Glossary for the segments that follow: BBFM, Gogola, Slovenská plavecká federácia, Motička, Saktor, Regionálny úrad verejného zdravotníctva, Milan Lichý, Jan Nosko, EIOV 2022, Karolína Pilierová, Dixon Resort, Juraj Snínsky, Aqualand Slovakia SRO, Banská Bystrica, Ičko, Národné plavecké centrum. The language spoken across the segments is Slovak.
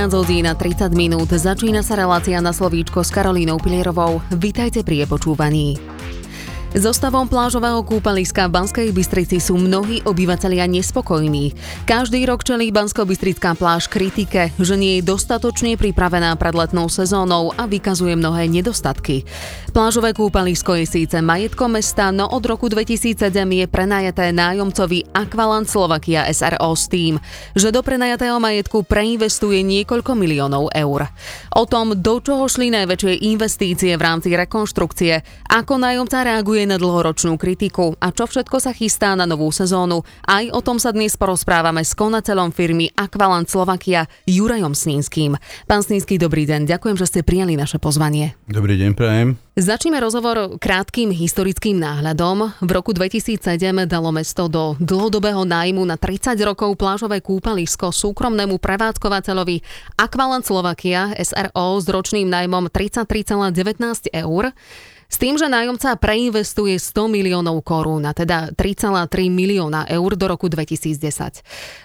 13:30 začína sa relácia Na slovíčko s Karolínou Pilierovou. Vítajte pri jej počúvaní. So stavom plážového kúpaliska v Banskej Bystrici sú mnohí obyvatelia nespokojní. Každý rok čelí Banskobystrická pláž kritike, že nie je dostatočne pripravená pred letnou sezónou a vykazuje mnohé nedostatky. Plážové kúpalisko je síce majetkom mesta, no od roku 2007 je prenajaté nájomcovi Aqualand Slovakia SRO s tým, že do prenajatého majetku preinvestuje niekoľko miliónov eur. O tom, do čoho šli najväčšie investície v rámci rekonštrukcie, ako nájomca reaguje na dlhoročnú kritiku a čo všetko sa chystá na novú sezónu. Aj o tom sa dnes porozprávame s konateľom firmy Aqualand Slovakia Jurajom Snínskym. Pán Snínsky, dobrý deň. Ďakujem, že ste prijali naše pozvanie. Dobrý deň, prajem. Začneme rozhovor krátkým historickým náhľadom. V roku 2007 dalo mesto do dlhodobého nájmu na 30 rokov plážové kúpalisko súkromnému prevádzkovateľovi Aqualand Slovakia SRO s ročným nájmom 33,19 eur. S tým, že nájomca preinvestuje 100 miliónov korún, teda 3,3 milióna eur do roku 2010.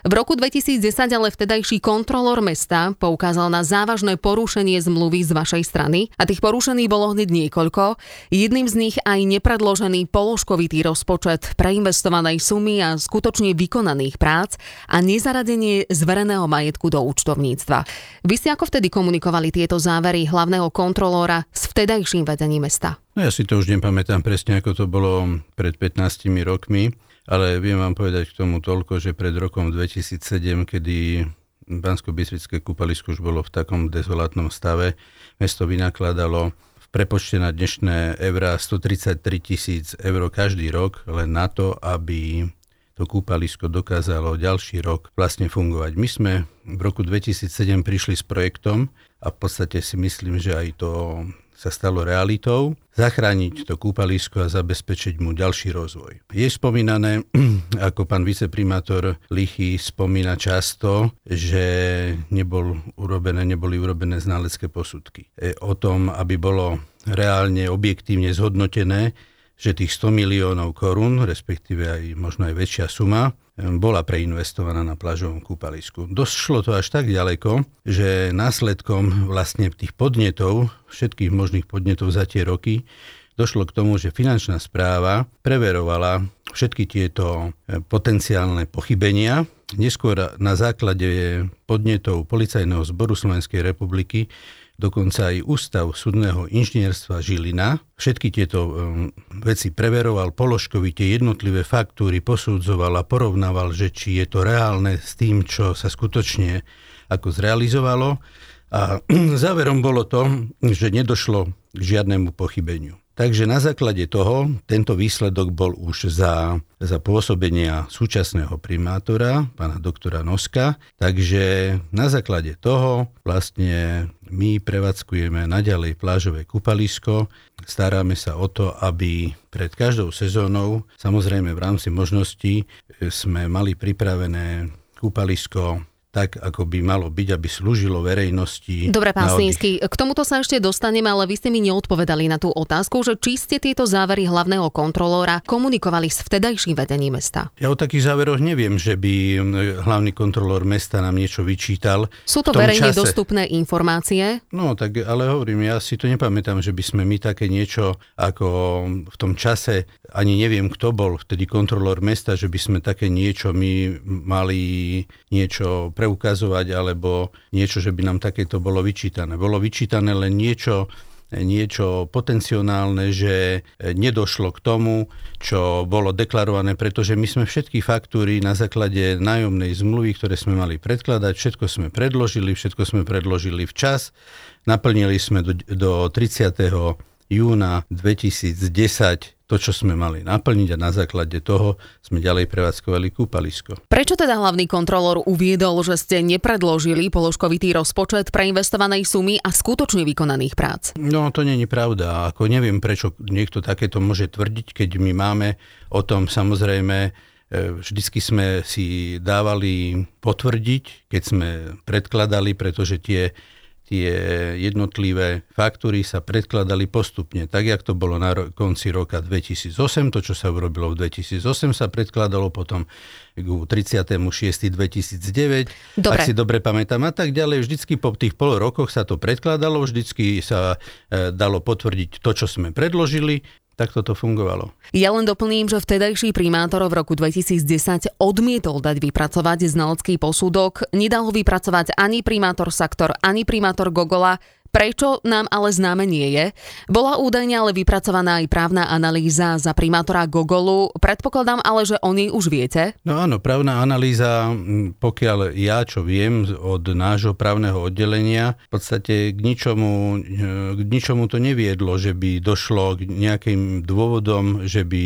V roku 2010 ale vtedajší kontrolór mesta poukázal na závažné porušenie zmluvy z vašej strany a tých porušení bolo hneď niekoľko. Jedným z nich aj nepredložený položkovitý rozpočet preinvestovanej sumy a skutočne vykonaných prác a nezaradenie zvereného majetku do účtovníctva. Vy ste ako vtedy komunikovali tieto závery hlavného kontrolóra s vtedajším vedením mesta? No ja si to už nepamätám presne, ako to bolo pred 15 rokmi, ale viem vám povedať k tomu toľko, že pred rokom 2007, kedy Banskobystrické kúpalisko už bolo v takom dezolátnom stave, mesto vynakladalo v prepočte na dnešné eurá 133 000 eur každý rok len na to, aby to kúpalisko dokázalo ďalší rok vlastne fungovať. My sme v roku 2007 prišli s projektom a v podstate si myslím, že aj to sa stalo realitou, zachrániť to kúpalisko a zabezpečiť mu ďalší rozvoj. Je spomínané, ako pán viceprimátor Lichý spomína často, že neboli urobené znalecké posudky. O tom, aby bolo reálne, objektívne zhodnotené, že tých 100 miliónov korún, respektíve aj možno aj väčšia suma, bola preinvestovaná na plážovom kúpalisku. Došlo to až tak ďaleko, že následkom vlastne tých podnetov, všetkých možných podnetov za tie roky, došlo k tomu, že finančná správa preverovala všetky tieto potenciálne pochybenia. Neskôr na základe podnetov Policajného zboru Slovenskej republiky dokonca aj Ústav súdneho inžinierstva Žilina všetky tieto veci preveroval položkovite, jednotlivé faktúry posudzoval a porovnával, že či je to reálne s tým, čo sa skutočne ako zrealizovalo. A záverom bolo to, že nedošlo k žiadnemu pochybeniu. Takže na základe toho tento výsledok bol už za pôsobenia súčasného primátora, pána doktora Noska. Takže na základe toho vlastne my prevádzkujeme naďalej plážové kúpalisko. Staráme sa o to, aby pred každou sezónou, samozrejme v rámci možností, sme mali pripravené kúpalisko tak, ako by malo byť, aby slúžilo verejnosti. Dobre, pán Snínsky, k tomuto sa ešte dostaneme, ale vy ste mi neodpovedali na tú otázku, že či ste tieto závery hlavného kontrolóra komunikovali s vtedajším vedením mesta. Ja o takých záveroch neviem, že by hlavný kontrolór mesta nám niečo vyčítal. Sú to verejne dostupné informácie? No, tak ale hovorím, ja si to nepamätám, že by sme my také niečo, ako v tom čase, ani neviem, kto bol vtedy kontrolór mesta, že by sme také niečo my mali niečo ukazovať, alebo niečo, že by nám takéto bolo vyčítané. Bolo vyčítané len niečo potenciálne, že nedošlo k tomu, čo bolo deklarované, pretože my sme všetky faktúry na základe nájomnej zmluvy, ktoré sme mali predkladať, všetko sme predložili včas, naplnili sme do 30. júna 2010 to, čo sme mali naplniť a na základe toho sme ďalej prevádzkovali kúpalisko. Prečo teda hlavný kontrolór uviedol, že ste nepredložili položkovitý rozpočet preinvestovanej sumy a skutočne vykonaných prác? No, to nie je pravda. Ako neviem, prečo niekto takéto môže tvrdiť, keď my máme o tom samozrejme. Vždycky sme si dávali potvrdiť, keď sme predkladali, pretože tie tie jednotlivé faktúry sa predkladali postupne. Tak, jak to bolo na konci roka 2008, to, čo sa urobilo v 2008, sa predkladalo potom k 30.6.2009. Dobre. Ak si dobre pamätám a tak ďalej. Vždycky po tých pol rokoch sa to predkladalo, vždycky sa dalo potvrdiť to, čo sme predložili. Tak toto fungovalo. Ja len doplním, že vtedajší primátor v roku 2010 odmietol dať vypracovať znalecký posudok. Nedal ho vypracovať ani primátor Saktor, ani primátor Gogola. Prečo nám ale známe nie je? Bola údajne ale vypracovaná aj právna analýza za primátora Gogolu. Predpokladám ale, že o nej už viete. No áno, právna analýza, pokiaľ ja čo viem od nášho právneho oddelenia, v podstate k ničomu to neviedlo, že by došlo k nejakým dôvodom, že by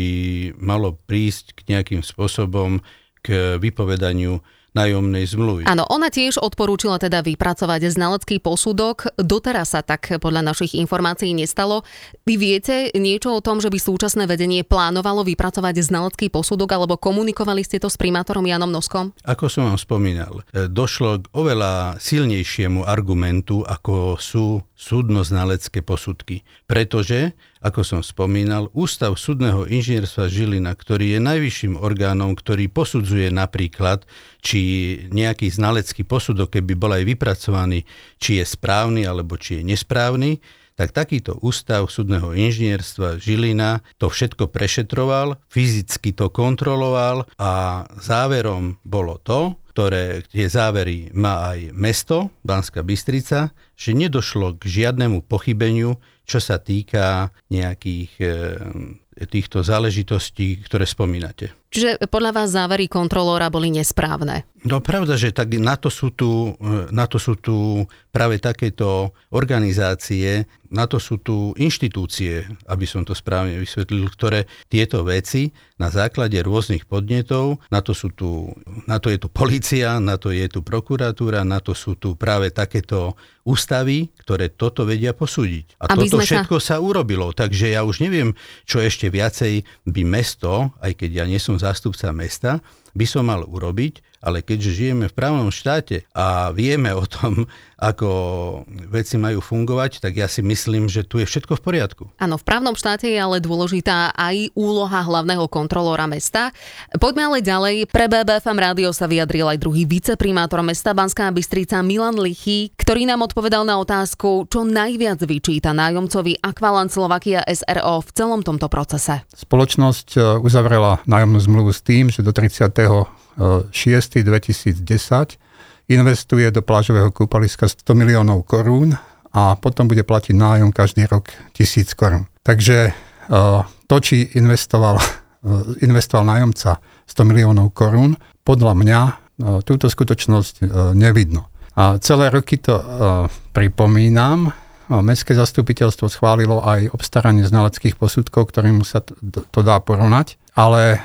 malo prísť k nejakým spôsobom k vypovedaniu nájomnej zmluvy. Áno, ona tiež odporúčila teda vypracovať znalecký posudok. Doteraz sa tak podľa našich informácií nestalo. Vy viete niečo o tom, že by súčasné vedenie plánovalo vypracovať znalecký posudok, alebo komunikovali ste to s primátorom Janom Noskom? Ako som vám spomínal, došlo k oveľa silnejšiemu argumentu, ako sú súdno-znalecké posudky. Pretože, ako som spomínal, Ústav súdneho inžinierstva Žilina, ktorý je najvyšším orgánom, ktorý posudzuje napríklad, či nejaký znalecký posudok, keby bol aj vypracovaný, či je správny alebo či je nesprávny, tak takýto Ústav súdneho inžinierstva Žilina to všetko prešetroval, fyzicky to kontroloval a záverom bolo to, ktoré tie závery má aj mesto Banská Bystrica, že nedošlo k žiadnemu pochybeniu, čo sa týka nejakých týchto záležitostí, ktoré spomínate. Čiže podľa vás závery kontrolóra boli nesprávne? No pravda, že tak na to sú tu práve takéto organizácie, na to sú tu inštitúcie, aby som to správne vysvetlil, ktoré tieto veci na základe rôznych podnetov, na to je tu polícia, na to je tu prokuratúra, na to sú tu práve takéto ústavy, ktoré toto vedia posúdiť. A toto všetko sa urobilo, takže ja už neviem, čo ešte viacej by mesto, aj keď ja nie som zástupca mesta, by som mal urobiť, ale keďže žijeme v právnom štáte a vieme o tom, ako veci majú fungovať, tak ja si myslím, že tu je všetko v poriadku. Áno, v právnom štáte je ale dôležitá aj úloha hlavného kontrolóra mesta. Poďme ale ďalej. Pre BBFM rádio sa vyjadril aj druhý viceprimátor mesta Banská Bystrica Milan Lichý, ktorý nám odpovedal na otázku, čo najviac vyčíta nájomcovi Aqualand Slovakia SRO v celom tomto procese. Spoločnosť uzavrela nájomnú zmluvu s tým, že do 30.6.2010 investuje do plážového kúpaliska 100 miliónov korún a potom bude platiť nájom každý rok 1000 korún. Takže to, či investoval nájomca 100 miliónov korún, podľa mňa túto skutočnosť nevidno. A celé roky to pripomínam. Mestské zastupiteľstvo schválilo aj obstaranie znaleckých posudkov, ktorým sa to dá porovnať, ale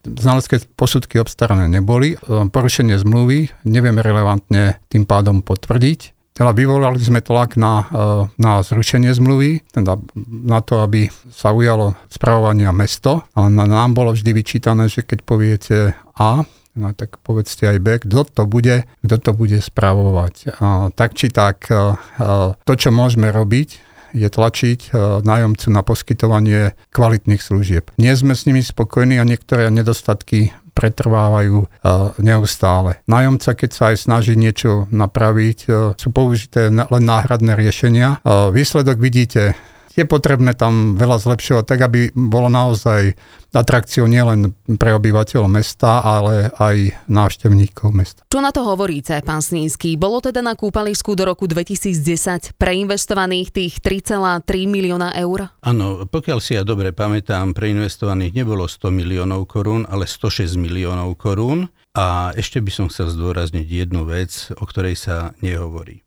znalecké posudky obstarané neboli. Porušenie zmluvy nevieme relevantne tým pádom potvrdiť. Teda vyvolali sme tlak na zrušenie zmluvy, teda na to, aby sa ujalo správovania mesto. A nám bolo vždy vyčítané, že keď poviete A, no, tak povedzte aj B, kto to bude spravovať. Tak či tak, to, čo môžeme robiť, je tlačiť nájomcu na poskytovanie kvalitných služieb. Nie sme s nimi spokojní a niektoré nedostatky pretrvávajú neustále. Nájomca, keď sa aj snaží niečo napraviť, sú použité len náhradné riešenia. Výsledok vidíte. Je potrebné tam veľa zlepšovať, tak aby bolo naozaj atrakciou nielen pre obyvateľov mesta, ale aj návštevníkov mesta. Čo na to hovoríte, pán Snínsky? Bolo teda na kúpalisku do roku 2010 preinvestovaných tých 3,3 milióna eur? Áno, pokiaľ si ja dobre pamätám, preinvestovaných nebolo 100 miliónov korún, ale 106 miliónov korún. A ešte by som chcel zdôrazniť jednu vec, o ktorej sa nehovorí.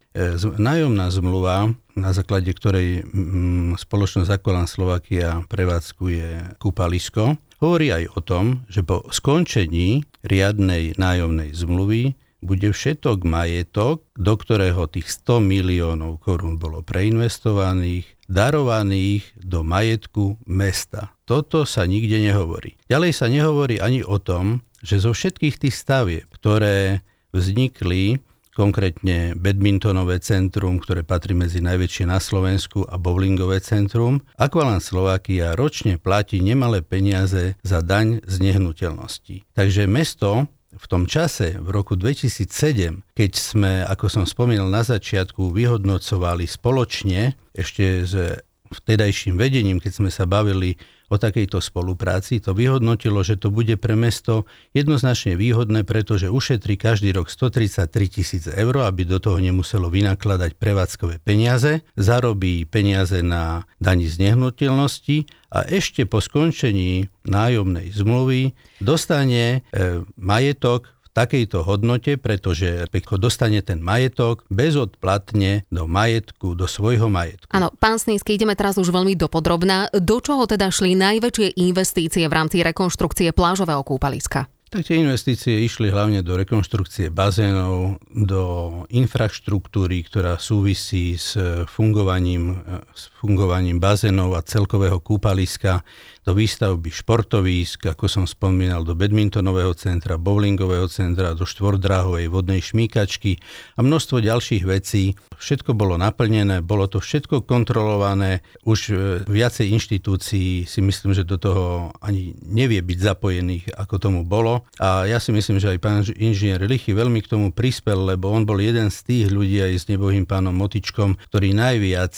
Nájomná zmluva, na základe ktorej spoločnosť Aqualand Slovakia prevádzkuje kúpalisko, hovorí aj o tom, že po skončení riadnej nájomnej zmluvy bude všetok majetok, do ktorého tých 100 miliónov korún bolo preinvestovaných, darovaných do majetku mesta. Toto sa nikde nehovorí. Ďalej sa nehovorí ani o tom, že zo všetkých tých stavieb, ktoré vznikli konkrétne badmintonové centrum, ktoré patrí medzi najväčšie na Slovensku, a bowlingové centrum. Aqualand Slovakia ročne platí nemalé peniaze za daň z nehnuteľností. Takže mesto v tom čase, v roku 2007, keď sme, ako som spomínal na začiatku, vyhodnocovali spoločne, ešte s vtedajším vedením, keď sme sa bavili o takejto spolupráci, to vyhodnotilo, že to bude pre mesto jednoznačne výhodné, pretože ušetrí každý rok 133 000 eur, aby do toho nemuselo vynakladať prevádzkové peniaze, zarobí peniaze na dani z nehnuteľnosti a ešte po skončení nájomnej zmluvy dostane majetok v takejto hodnote, pretože dostane ten majetok bezodplatne do svojho majetku. Áno, pán Snínsky, ideme teraz už veľmi dopodrobná. Do čoho teda šli najväčšie investície v rámci rekonštrukcie plážového kúpaliska? Tak tie investície išli hlavne do rekonštrukcie bazénov, do infraštruktúry, ktorá súvisí s fungovaním bazénov a celkového kúpaliska, do výstavby športovísk, ako som spomínal, do badmintonového centra, bowlingového centra, do štvordráhovej vodnej šmýkačky a množstvo ďalších vecí. Všetko bolo naplnené, bolo to všetko kontrolované. Už viacej inštitúcií si myslím, že do toho ani nevie byť zapojených, ako tomu bolo. A ja si myslím, že aj pán inžinier Lichý veľmi k tomu prispel, lebo on bol jeden z tých ľudí aj s nebohým pánom Motičkom, ktorí najviac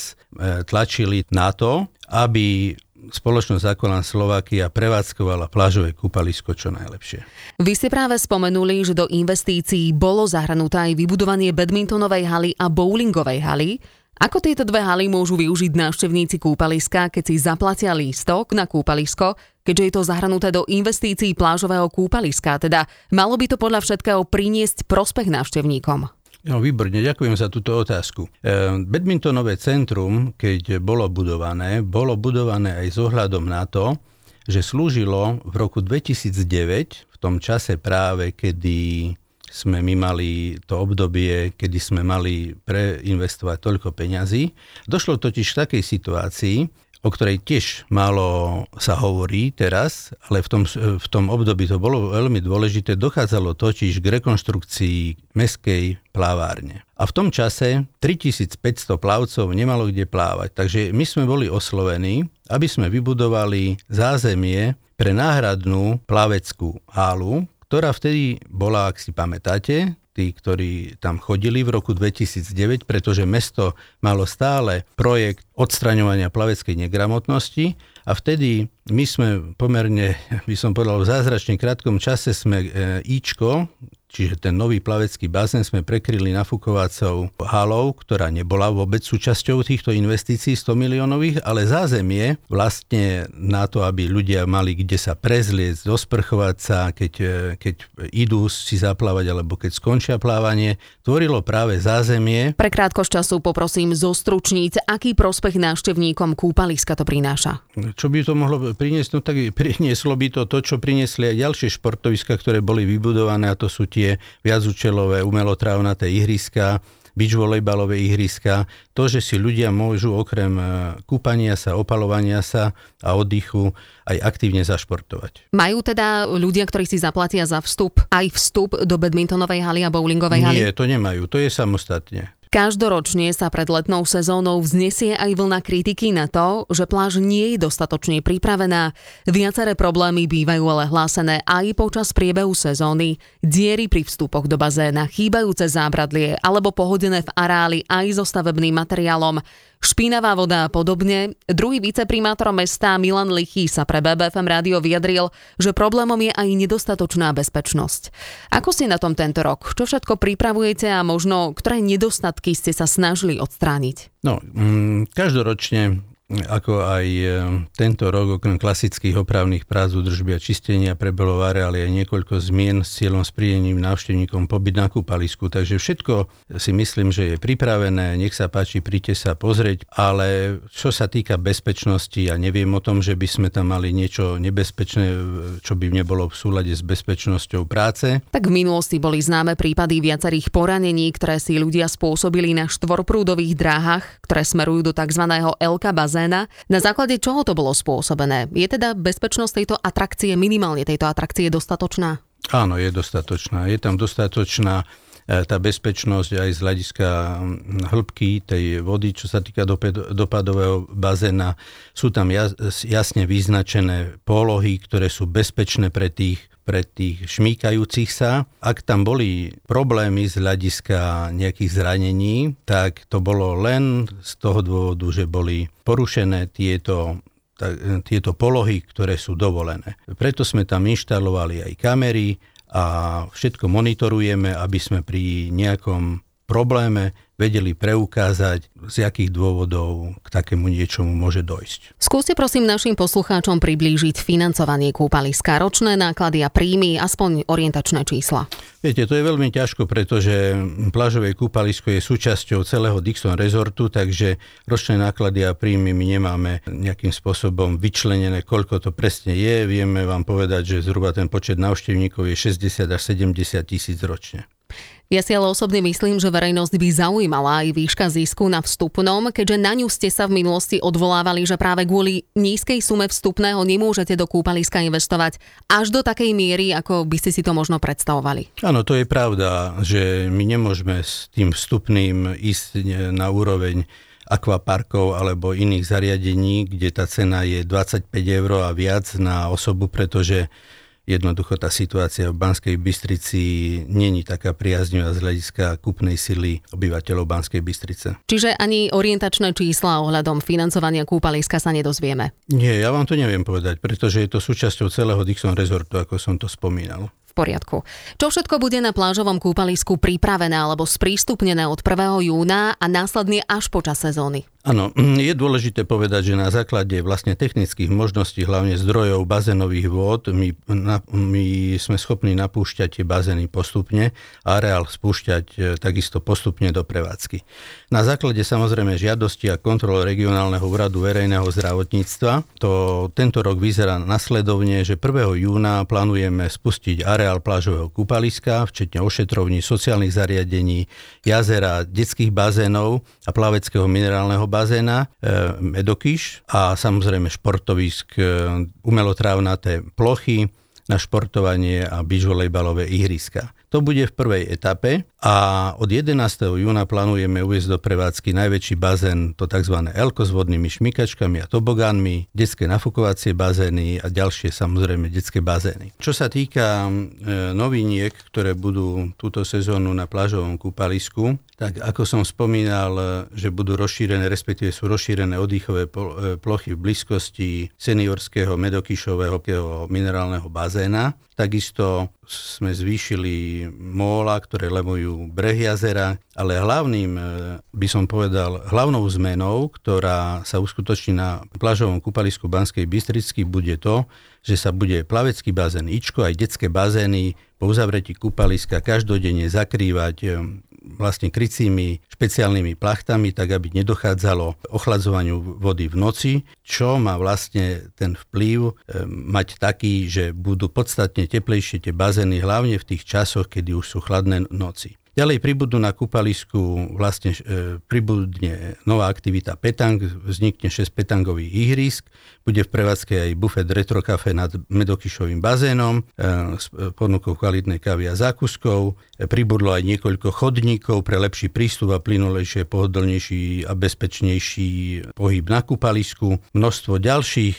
tlačili na to, aby spoločnosť Aqualand Slovakia prevádzkovala plážové kúpalisko čo najlepšie. Vy ste práve spomenuli, že do investícií bolo zahrnuté aj vybudovanie badmintonovej haly a bowlingovej haly. Ako tieto dve haly môžu využiť návštevníci kúpaliska, keď si zaplatia lístok na kúpalisko, keďže je to zahrnuté do investícií plážového kúpaliska? Teda malo by to podľa všetkého priniesť prospech návštevníkom. No, výborne, ďakujem za túto otázku. Badmintonové centrum, keď bolo budované aj s ohľadom na to, že slúžilo v roku 2009, v tom čase práve, kedy sme my mali to obdobie, kedy sme mali preinvestovať toľko peňazí. Došlo totiž k takej situácii, o ktorej tiež málo sa hovorí teraz, ale v tom období to bolo veľmi dôležité. Dochádzalo totiž k rekonštrukcii mestskej plavárne. A v tom čase 3500 plavcov nemalo kde plávať. Takže my sme boli oslovení, aby sme vybudovali zázemie pre náhradnú plaveckú halu, ktorá vtedy bola, ak si pamätáte, tí, ktorí tam chodili v roku 2009, pretože mesto malo stále projekt odstraňovania plaveckej negramotnosti a vtedy my sme pomerne, by som povedal, v zázračne krátkom čase sme Ičko, čiže ten nový plavecký bazén, sme prekryli nafúkovacou halou, ktorá nebola vôbec súčasťou týchto investícií 100 miliónových, ale zázemie vlastne na to, aby ľudia mali kde sa prezliecť, dosprchovať sa, keď idú si zaplávať alebo keď skončia plávanie, tvorilo práve zázemie. Pre krátkosť času poprosím zostručniť, aký prospech návštevníkom kúpaliska to prináša. Čo by to mohlo priniesť? No tak prinieslo by to, čo priniesli aj ďalšie športoviska, ktoré boli vybudované, a to sú tie viacúčelové umelotrávnaté ihriska, beachvolejbalové ihriska, to, že si ľudia môžu okrem kúpania sa, opalovania sa a oddychu aj aktívne zašportovať. Majú teda ľudia, ktorí si zaplatia za vstup, aj vstup do badmintonovej haly a bowlingovej haly? Nie, to nemajú, to je samostatne. Každoročne sa pred letnou sezónou vznesie aj vlna kritiky na to, že pláž nie je dostatočne pripravená. Viaceré problémy bývajú ale hlásené aj počas priebehu sezóny. Diery pri vstupoch do bazéna, chýbajúce zábradlie alebo pohodené v areáli aj so stavebným materiálom, špinavá voda a podobne. Druhý viceprimátor mesta Milan Lichý sa pre BBFM rádio vyjadril, že problémom je aj nedostatočná bezpečnosť. Ako ste na tom tento rok? Čo všetko pripravujete a možno ktoré nedostatky ste sa snažili odstrániť? No, každoročne, ako aj tento rok, okrem klasických opravných prác, údržby a čistenia, prebolo v areáli aj niekoľko zmien s cieľom spríjemným návštevníkom pobyt na kúpalisku. Takže všetko si myslím, že je pripravené, nech sa páči, príďte sa pozrieť, ale čo sa týka bezpečnosti, ja neviem o tom, že by sme tam mali niečo nebezpečné, čo by nebolo v súlade s bezpečnosťou práce. Tak v minulosti boli známe prípady viacerých poranení, ktoré si ľudia spôsobili na štvorprúdových dráhach, ktoré smerujú do tzv. LK bazénu. Na základe čoho to bolo spôsobené? Je teda bezpečnosť minimálne tejto atrakcie, dostatočná? Áno, je dostatočná. Je tam dostatočná tá bezpečnosť aj z hľadiska hĺbky tej vody, čo sa týka dopadového bazéna. Sú tam jasne vyznačené polohy, ktoré sú bezpečné pre tých šmýkajúcich sa. Ak tam boli problémy z hľadiska nejakých zranení, tak to bolo len z toho dôvodu, že boli porušené tieto polohy, ktoré sú dovolené. Preto sme tam inštalovali aj kamery a všetko monitorujeme, aby sme pri nejakom probléme vedeli preukázať, z jakých dôvodov k takému niečomu môže dojsť. Skúste prosím našim poslucháčom priblížiť financovanie kúpaliska, ročné náklady a príjmy, aspoň orientačné čísla. Viete, to je veľmi ťažko, pretože plážové kúpalisko je súčasťou celého Dixon Resortu, takže ročné náklady a príjmy my nemáme nejakým spôsobom vyčlenené, koľko to presne je. Vieme vám povedať, že zhruba ten počet návštevníkov je 60 až 70 tisíc ročne. Ja si ale osobne myslím, že verejnosť by zaujímala aj výška zisku na vstupnom, keďže na ňu ste sa v minulosti odvolávali, že práve kvôli nízkej sume vstupného nemôžete do kúpaliska investovať až do takej miery, ako by ste si to možno predstavovali. Áno, to je pravda, že my nemôžeme s tým vstupným ísť na úroveň akvaparkov alebo iných zariadení, kde tá cena je 25 eur a viac na osobu, pretože jednoducho tá situácia v Banskej Bystrici není taká priaznivá z hľadiska kúpnej sily obyvateľov Banskej Bystrice. Čiže ani orientačné čísla ohľadom financovania kúpaliska sa nedozvieme? Nie, ja vám to neviem povedať, pretože je to súčasťou celého Dixon Resortu, ako som to spomínal. V poriadku. Čo všetko bude na plážovom kúpalisku pripravené alebo sprístupnené od 1. júna a následne až počas sezóny? Áno, je dôležité povedať, že na základe vlastne technických možností, hlavne zdrojov bazénových vôd, my sme schopní napúšťať tie bazény postupne a areál spúšťať takisto postupne do prevádzky. Na základe samozrejme žiadosti a kontrol Regionálneho úradu verejného zdravotníctva to tento rok vyzerá nasledovne, že 1. júna plánujeme spustiť areál plážového kúpaliska, včetne ošetrovní, sociálnych zariadení, jazera, detských bazénov a plaveckého minerálneho bazéna, medokýš a samozrejme športovisk, umelotrávnaté plochy na športovanie a beachvolejbalové ihriska. To bude v prvej etape a od 11. júna plánujeme uviesť do prevádzky najväčší bazén, to tzv. Elko s vodnými šmykačkami a tobogánmi, detské nafúkovacie bazény a ďalšie samozrejme detské bazény. Čo sa týka noviniek, ktoré budú túto sezónu na plážovom kúpalisku, tak ako som spomínal, že budú rozšírené, respektíve sú rozšírené oddychové plochy v blízkosti seniorského medokyšového minerálneho bazéna. Takisto sme zvýšili móla, ktoré lemujú breh jazera, ale hlavnou zmenou, ktorá sa uskutoční na plážovom kúpalisku Banskej Bystricky, bude to, že sa bude plavecký bazén Ičko aj detské bazény po uzavretí kúpaliska každodenne zakrývať vlastne krycími špeciálnymi plachtami, tak aby nedochádzalo ochladzovaniu vody v noci, čo má vlastne ten vplyv mať taký, že budú podstatne teplejšie tie bazény, hlavne v tých časoch, kedy už sú chladné noci. Ďalej pribudnú na kúpalisku vlastne pribudne nová aktivita petang, vznikne 6 petangových ihrisk, bude v prevádzke aj bufet retrokafe nad medokyšovým bazénom s ponukou kvalitnej kávy a zákuskov. Pribudlo aj niekoľko chodníkov pre lepší prístup a plynulejšie, pohodlnejší a bezpečnejší pohyb na kúpalisku. Množstvo ďalších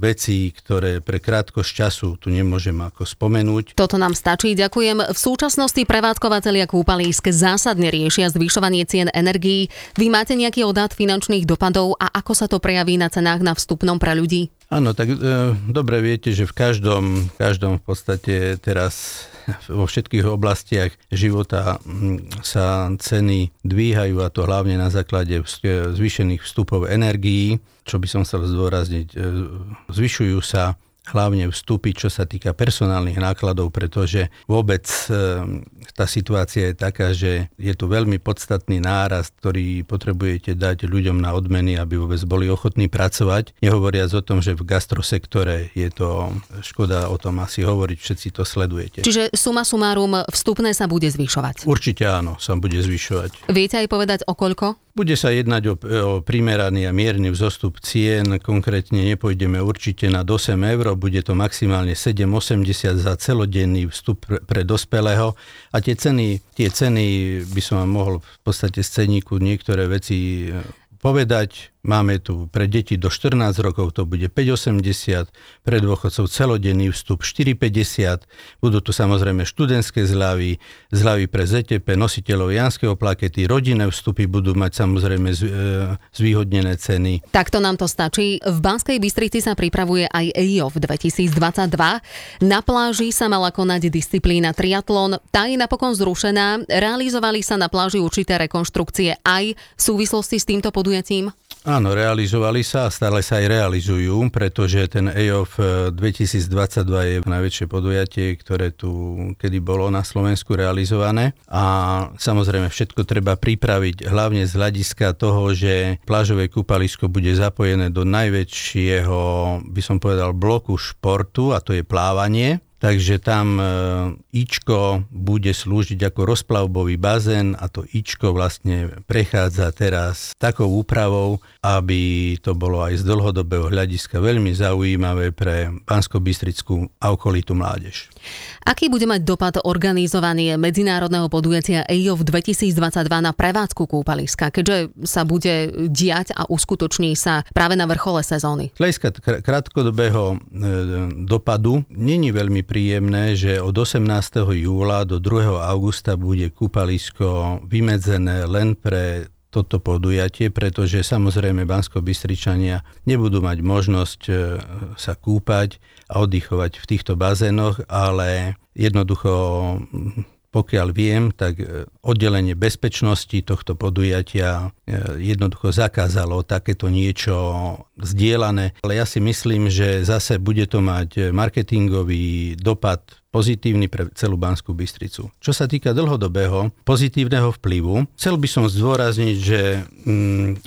vecí, ktoré pre krátkosť času tu nemôžem ako spomenúť. Toto nám stačí, ďakujem. V súčasnosti prevádzkovateľia kúpalísk zásadne riešia zvyšovanie cien energií. Vy máte nejaký odhad finančných dopadov a ako sa to prejaví na cenách na vstupnom pre ľudí? Áno, tak dobre viete, že v každom v podstate teraz vo všetkých oblastiach života sa ceny dvíhajú, a to hlavne na základe zvýšených vstupov energií, čo by som chcel zdôrazniť. Zvyšujú sa hlavne vstupy, čo sa týka personálnych nákladov, pretože vôbec tá situácia je taká, že je tu veľmi podstatný nárast, ktorý potrebujete dať ľuďom na odmeny, aby vôbec boli ochotní pracovať. Nehovoriac o tom, že v gastrosektore je to škoda o tom asi hovoriť, všetci to sledujete. Čiže suma sumárum, vstupné sa bude zvyšovať? Určite áno, sa bude zvyšovať. Viete aj povedať o koľko? Bude sa jednať o primeraný a mierny vzostup cien, konkrétne nepôjdeme určite na 8 eur, bude to maximálne 7,80 za celodenný vstup pre dospelého a tie ceny by som vám mohol v podstate z ceníku niektoré veci povedať. Máme tu pre deti do 14 rokov to bude 5,80, pre dôchodcov celodenný vstup 4,50, budú tu samozrejme študentské zľavy, zľavy pre ZTP, nositeľov janského plakety, rodinné vstupy budú mať samozrejme zvýhodnené ceny. Takto nám to stačí. V Banskej Bystrici sa pripravuje aj EIOV 2022. Na pláži sa mala konať disciplína triatlon. Tá je napokon zrušená. Realizovali sa na pláži určité rekonštrukcie aj v súvislosti s týmto podujatím? Áno, realizovali sa a stále sa aj realizujú, pretože ten EIOV 2022 je najväčšie podujatie, ktoré tu kedy bolo na Slovensku realizované. A samozrejme všetko treba pripraviť, hlavne z hľadiska toho, že plážové kúpalisko bude zapojené do najväčšieho, by som povedal, bloku športu, a to je plávanie. Takže tam Ičko bude slúžiť ako rozplavbový bazén a to Ičko vlastne prechádza teraz takou úpravou, aby to bolo aj z dlhodobého hľadiska veľmi zaujímavé pre Banskobystrickú a okolitú mládež. Aký bude mať dopad organizovanie medzinárodného podujatia EIOV 2022 na prevádzku kúpaliska, keďže sa bude diať a uskutoční sa práve na vrchole sezóny? Z hľadiska krátkodobého dopadu není veľmi príjemné, že od 18. júla do 2. augusta bude kúpalisko vymedzené len pre toto podujatie, pretože samozrejme Banskobystričania nebudú mať možnosť sa kúpať a oddychovať v týchto bazénoch, ale jednoducho, pokiaľ viem, tak oddelenie bezpečnosti tohto podujatia jednoducho zakázalo takéto niečo zdieľané. Ale ja si myslím, že zase bude to mať marketingový dopad pozitívny pre celú Banskú Bystricu. Čo sa týka dlhodobého pozitívneho vplyvu, chcel by som zdôrazniť, že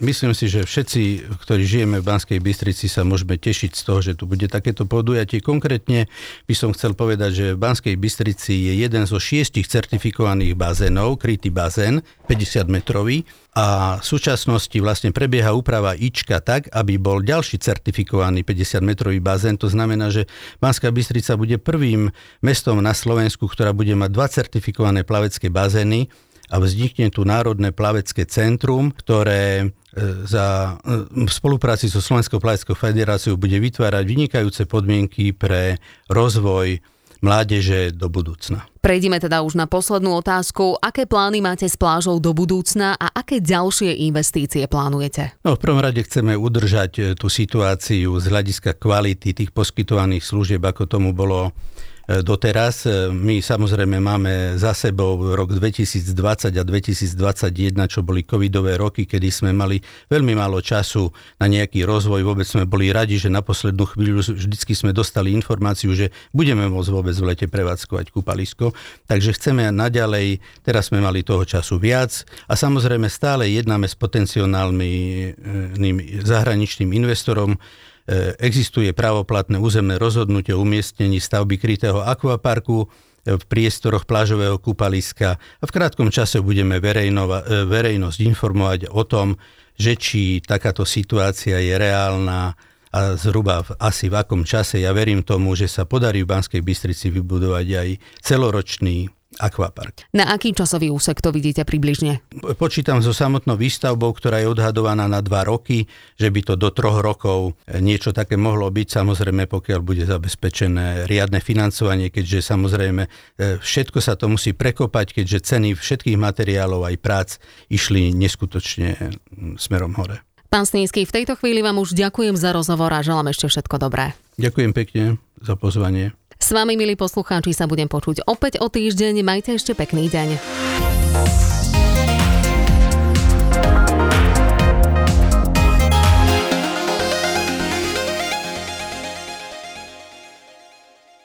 myslím si, že všetci, ktorí žijeme v Banskej Bystrici, sa môžeme tešiť z toho, že tu bude takéto podujatie. Konkrétne by som chcel povedať, že v Banskej Bystrici je jeden zo 6 certifikovaných bazénov, krytý bazén, 50-metrový, a v súčasnosti vlastne prebieha úprava Ička tak, aby bol ďalší certifikovaný 50-metrový bazén. To znamená, že Banská Bystrica bude prvým mestom na Slovensku, ktorá bude mať 2 certifikované plavecké bazény a vznikne tu Národné plavecké centrum, ktoré v spolupráci so Slovenskou plaveckou federáciou bude vytvárať vynikajúce podmienky pre rozvoj mládeže do budúcna. Prejdime teda už na poslednú otázku. Aké plány máte s plážou do budúcna a aké ďalšie investície plánujete? No, v prvom rade chceme udržať tú situáciu z hľadiska kvality tých poskytovaných služieb, ako tomu bolo doteraz. My samozrejme máme za sebou rok 2020 a 2021, čo boli covidové roky, kedy sme mali veľmi málo času na nejaký rozvoj. Vôbec sme boli radi, že na poslednú chvíľu vždycky sme dostali informáciu, že budeme môcť vôbec v lete prevádzkovať kúpalisko. Takže chceme naďalej, teraz sme mali toho času viac a samozrejme stále jednáme s potenciálnym zahraničným investorom. Existuje právoplatné územné rozhodnutie o umiestnení stavby krytého akvaparku v priestoroch plážového kúpaliska a v krátkom čase budeme verejnosť informovať o tom, že či takáto situácia je reálna a zhruba asi v akom čase. Ja verím tomu, že sa podarí v Banskej Bystrici vybudovať aj celoročný akvapark. Na aký časový úsek to vidíte približne? Počítam so samotnou výstavbou, ktorá je odhadovaná na 2 roky, že by to do 3 rokov niečo také mohlo byť, samozrejme pokiaľ bude zabezpečené riadne financovanie, keďže samozrejme všetko sa to musí prekopať, keďže ceny všetkých materiálov aj prác išli neskutočne smerom hore. Pán Snínsky, v tejto chvíli vám už ďakujem za rozhovor a želám ešte všetko dobré. Ďakujem pekne za pozvanie. S vami, milí poslucháči, sa budem počuť opäť o týždeň. Majte ešte pekný deň.